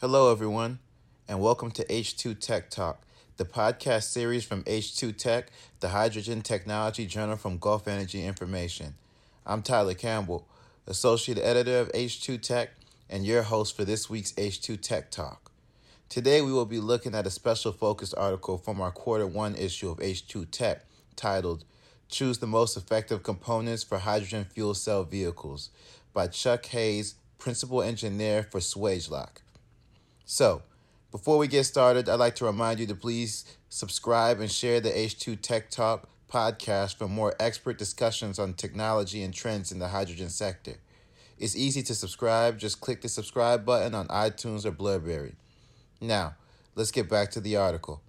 Hello, everyone, and welcome to H2 Tech Talk, the podcast series from H2 Tech, the Hydrogen Technology Journal from Gulf Energy Information. I'm Tyler Campbell, Associate Editor of H2 Tech, and your host for this week's H2 Tech Talk. Today, we will be looking at a special focused article from our Quarter 1 issue of H2 Tech titled, Choose the Most Effective Components for Hydrogen Fuel Cell Vehicles by Chuck Hayes, Principal Engineer for Swagelok. So, before we get started, I'd like to remind you to please subscribe and share the H2 Tech Talk podcast for more expert discussions on technology and trends in the hydrogen sector. It's easy to subscribe. Just click the subscribe button on iTunes or Blurberry. Now, let's get back to the article.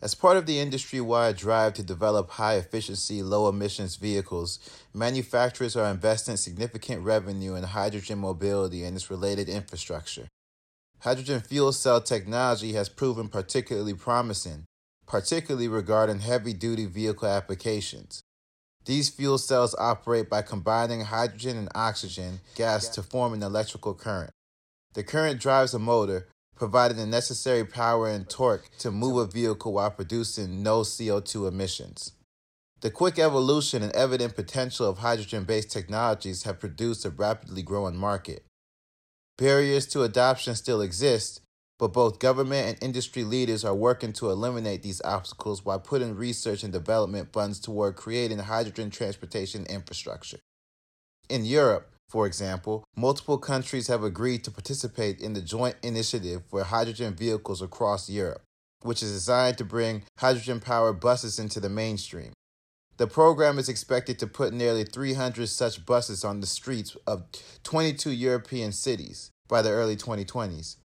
As part of the industry-wide drive to develop high-efficiency, low-emissions vehicles, manufacturers are investing significant revenue in hydrogen mobility and its related infrastructure. Hydrogen fuel cell technology has proven particularly promising, particularly regarding heavy-duty vehicle applications. These fuel cells operate by combining hydrogen and oxygen gas to form an electrical current. The current drives a motor, providing the necessary power and torque to move a vehicle while producing no CO2 emissions. The quick evolution and evident potential of hydrogen-based technologies have produced a rapidly growing market. Barriers to adoption still exist, but both government and industry leaders are working to eliminate these obstacles while putting research and development funds toward creating hydrogen transportation infrastructure. In Europe, for example, multiple countries have agreed to participate in the Joint Initiative for Hydrogen Vehicles Across Europe, which is designed to bring hydrogen-powered buses into the mainstream. The program is expected to put nearly 300 such buses on the streets of 22 European cities by the early 2020s.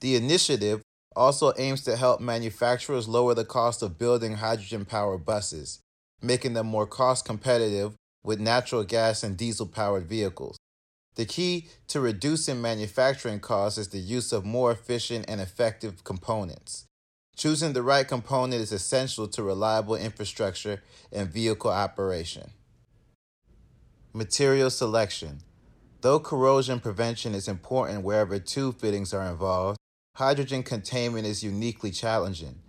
The initiative also aims to help manufacturers lower the cost of building hydrogen-powered buses, making them more cost-competitive with natural gas and diesel-powered vehicles. The key to reducing manufacturing costs is the use of more efficient and effective components. Choosing the right component is essential to reliable infrastructure and vehicle operation. Material selection. Though corrosion prevention is important wherever tube fittings are involved, hydrogen containment is uniquely challenging.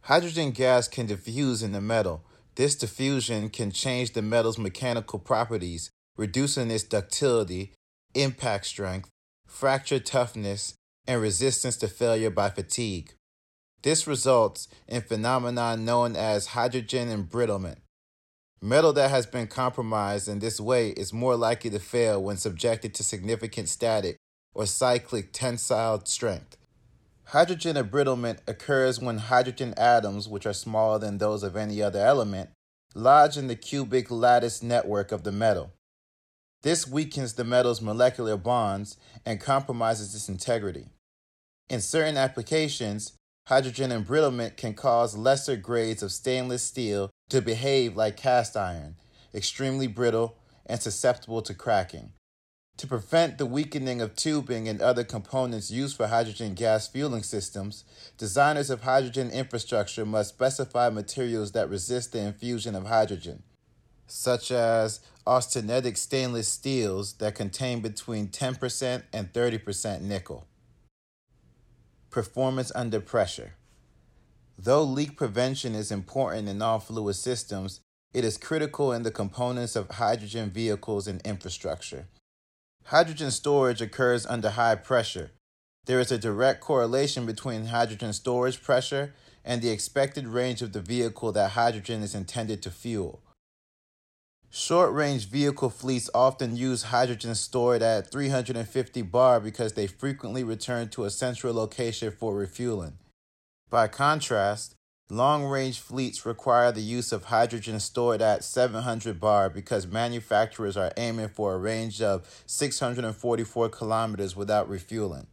Hydrogen gas can diffuse in the metal. This diffusion can change the metal's mechanical properties, reducing its ductility, impact strength, fracture toughness, and resistance to failure by fatigue. This results in phenomena known as hydrogen embrittlement. Metal that has been compromised in this way is more likely to fail when subjected to significant static or cyclic tensile strength. Hydrogen embrittlement occurs when hydrogen atoms, which are smaller than those of any other element, lodge in the cubic lattice network of the metal. This weakens the metal's molecular bonds and compromises its integrity. In certain applications, hydrogen embrittlement can cause lesser grades of stainless steel to behave like cast iron, extremely brittle and susceptible to cracking. To prevent the weakening of tubing and other components used for hydrogen gas fueling systems, designers of hydrogen infrastructure must specify materials that resist the infusion of hydrogen, such as austenitic stainless steels that contain between 10% and 30% nickel. Performance under pressure. Though leak prevention is important in all fluid systems, it is critical in the components of hydrogen vehicles and infrastructure. Hydrogen storage occurs under high pressure. There is a direct correlation between hydrogen storage pressure and the expected range of the vehicle that hydrogen is intended to fuel. Short-range vehicle fleets often use hydrogen stored at 350 bar because they frequently return to a central location for refueling. By contrast, long-range fleets require the use of hydrogen stored at 700 bar because manufacturers are aiming for a range of 644 kilometers without refueling.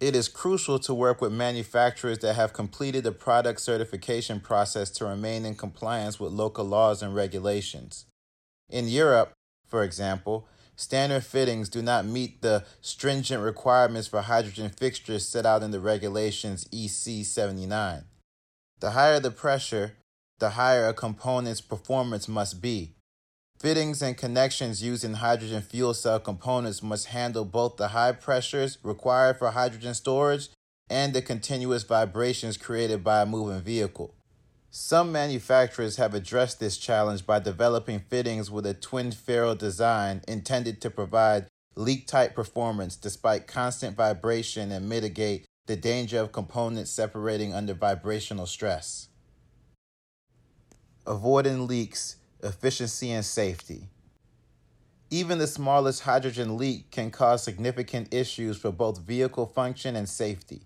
It is crucial to work with manufacturers that have completed the product certification process to remain in compliance with local laws and regulations. In Europe, for example, standard fittings do not meet the stringent requirements for hydrogen fixtures set out in the regulations EC 79. The higher the pressure, the higher a component's performance must be. Fittings and connections used in hydrogen fuel cell components must handle both the high pressures required for hydrogen storage and the continuous vibrations created by a moving vehicle. Some manufacturers have addressed this challenge by developing fittings with a twin ferrule design intended to provide leak-tight performance despite constant vibration and mitigate the danger of components separating under vibrational stress. Avoiding leaks, efficiency, and safety. Even the smallest hydrogen leak can cause significant issues for both vehicle function and safety.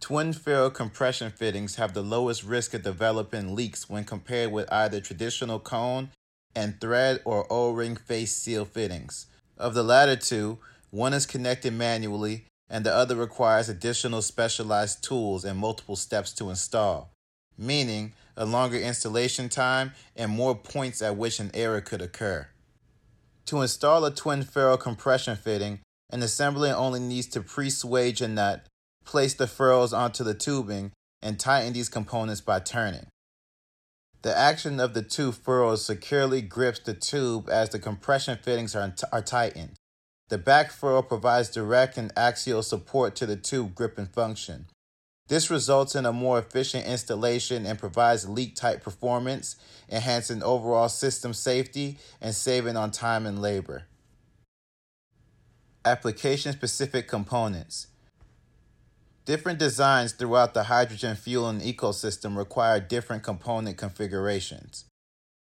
Twin ferrule compression fittings have the lowest risk of developing leaks when compared with either traditional cone and thread or O-ring face seal fittings. Of the latter two, one is connected manually and the other requires additional specialized tools and multiple steps to install, meaning a longer installation time and more points at which an error could occur. To install a twin ferrule compression fitting, an assembler only needs to pre-swage a nut, place the ferrules onto the tubing, and tighten these components by turning. The action of the two ferrules securely grips the tube as the compression fittings are tightened. The back ferrule provides direct and axial support to the tube gripping function. This results in a more efficient installation and provides leak-tight performance, enhancing overall system safety and saving on time and labor. Application-specific components. Different designs throughout the hydrogen fueling ecosystem require different component configurations.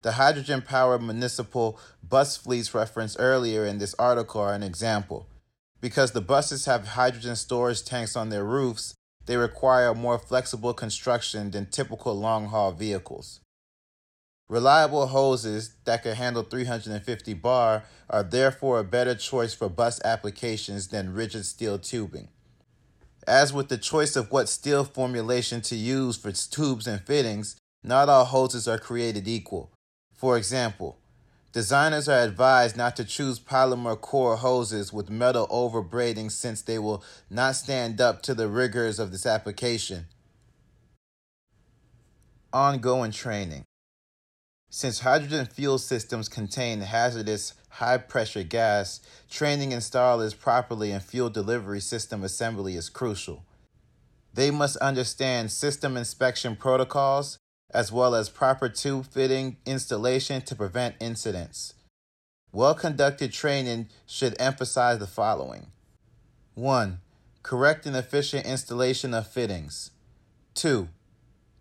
The hydrogen-powered municipal bus fleets referenced earlier in this article are an example. Because the buses have hydrogen storage tanks on their roofs, they require more flexible construction than typical long-haul vehicles. Reliable hoses that can handle 350 bar are therefore a better choice for bus applications than rigid steel tubing. As with the choice of what steel formulation to use for tubes and fittings, not all hoses are created equal. For example, designers are advised not to choose polymer core hoses with metal overbraiding since they will not stand up to the rigors of this application. Ongoing training. Since hydrogen fuel systems contain hazardous high-pressure gas, training installers properly in fuel delivery system assembly is crucial. They must understand system inspection protocols, as well as proper tube fitting installation to prevent incidents. Well-conducted training should emphasize the following. 1. Correct and efficient installation of fittings. 2.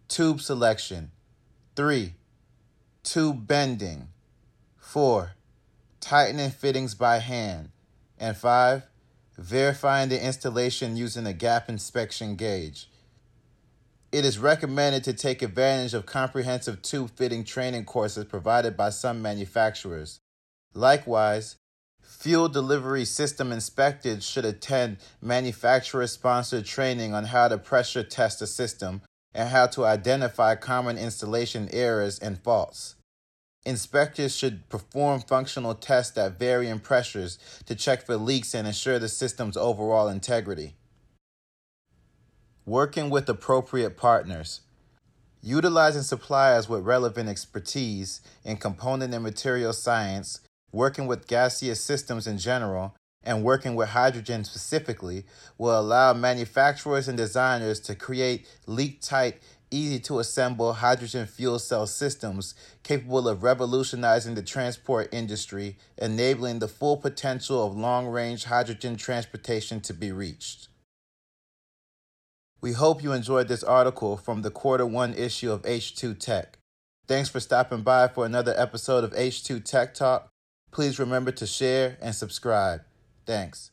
Tube selection. 3. Tube bending. 4. Tightening fittings by hand, and 5, verifying the installation using a gap inspection gauge. It is recommended to take advantage of comprehensive tube fitting training courses provided by some manufacturers. Likewise, fuel delivery system inspectors should attend manufacturer-sponsored training on how to pressure test a system and how to identify common installation errors and faults. Inspectors should perform functional tests at varying pressures to check for leaks and ensure the system's overall integrity. Working with appropriate partners. Utilizing suppliers with relevant expertise in component and material science, working with gaseous systems in general, and working with hydrogen specifically will allow manufacturers and designers to create leak-tight, easy-to-assemble hydrogen fuel cell systems capable of revolutionizing the transport industry, enabling the full potential of long-range hydrogen transportation to be reached. We hope you enjoyed this article from the Quarter One issue of H2 Tech. Thanks for stopping by for another episode of H2 Tech Talk. Please remember to share and subscribe. Thanks.